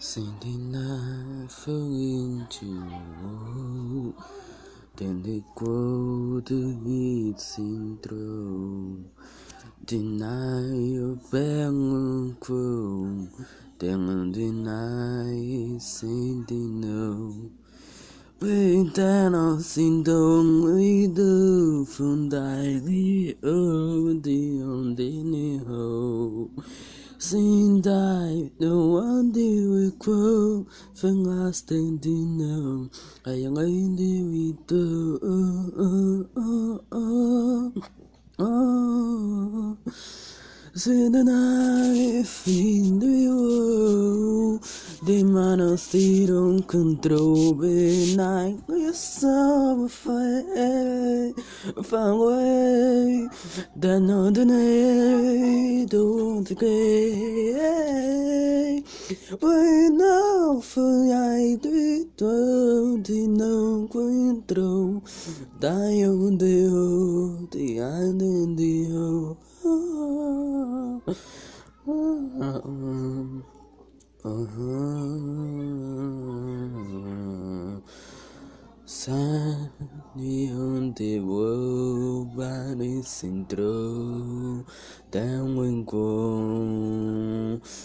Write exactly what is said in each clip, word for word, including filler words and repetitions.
Sunday night fell into woe, then they grow the weeds in throw. Deny your bell crow, then deny Sunday no. We then all sing down we do from daily old the only ho. Sin die, no one day we grow, from last thing they know, I am ending we do, oh, oh, oh, oh, oh. Sin the knife in the world, the man of the don't control, the night we saw fire, far away, the night don't care. We know for I do, the no control, die on the old, the island, the old. Sunny on the world, but it's in through. Then we go.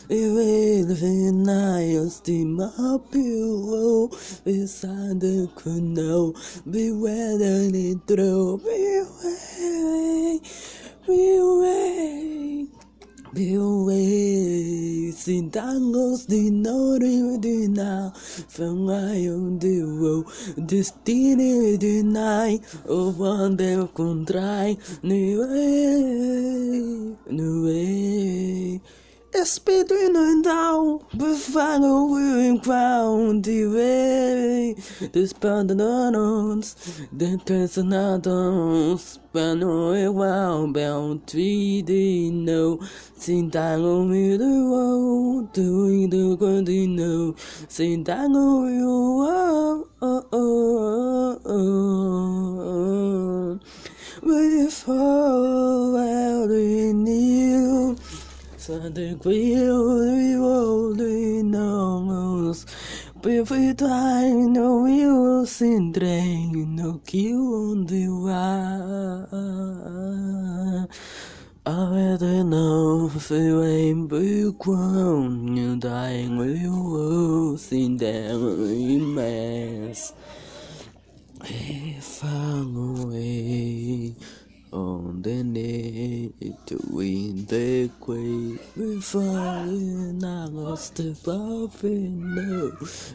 Even when I was the my pillow, beside the canal, beware the intro, beware. Be away, be away. Sin tangos de nori de na, from I on the road. Destiny de night, oh one day of contrai. New way, new way. Espírito inundado, befalo will ground the way. Despando nonos, dentro sonados, pano igual, bel tree de no. Sentago me do wow, doing the good no. Sentago you wow, oh oh oh oh. We fall out in you. Sunday will we all know perfect time no will sin drain no kill on the wall I don't know if you ain't big crown you dying we will sin them in mass if I'm away on the night to win the quay, we fall in I lost the puppy now.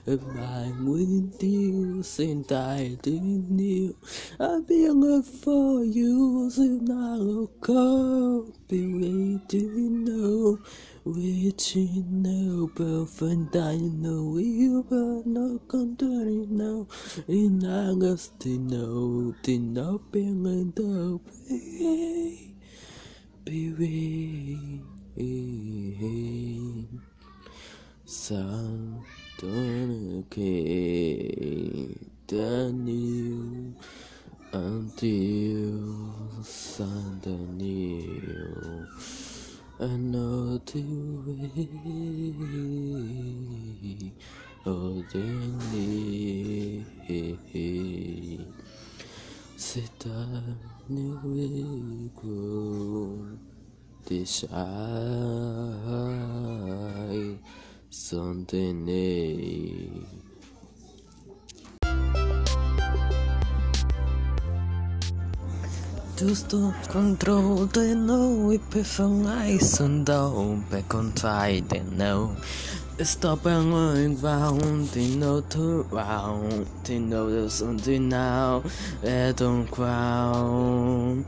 If I'm with you, since I didn't you, I'll be alive for you, since I look up, be waiting now. Waiting now, perfect, I know you, but no contrary now. In August, they know, they know, being in the way. Be way. Saturn, okay, Daniel, until Sunday. Another way, oh, day, sit down, we grow this eye, Sunday. Just to control the no, we prefer nice and down, back on try the no. Stop and going round, they know to round, they know there's something now, they don't crown.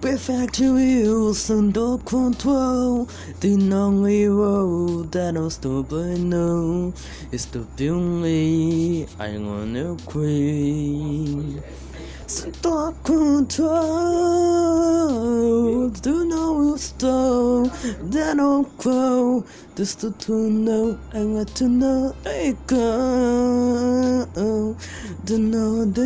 Perfect wheels and no control, the only road that no stop and no. It's the only I'm gonna quit. Stop control, do not stop, then I'll grow. Just to know, I want to know, I go. Do not, do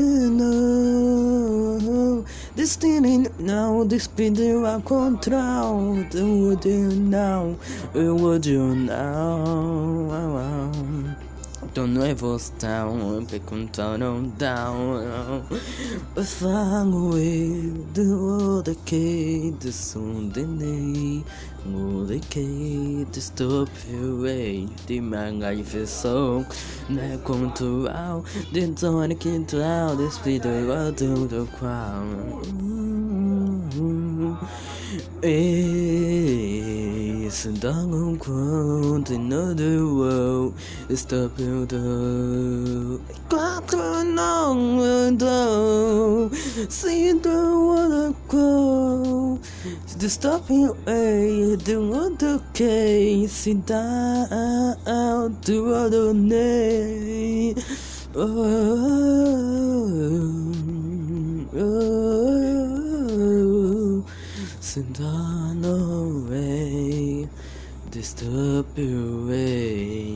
not. Destiny now, this speed I control. Do what you now, do what you now. nuevos town, me contaram down. Far away, the old decade, the Sunday, the decade, the stop away, the magnificent, me contaram, the tonic entral, the speed of the crown. It's down on ground, another world, stop you down. Quatro não andou, see the water grow. The stopping way, the water case, down the water name. Oh, oh, send on away. Disturb your way.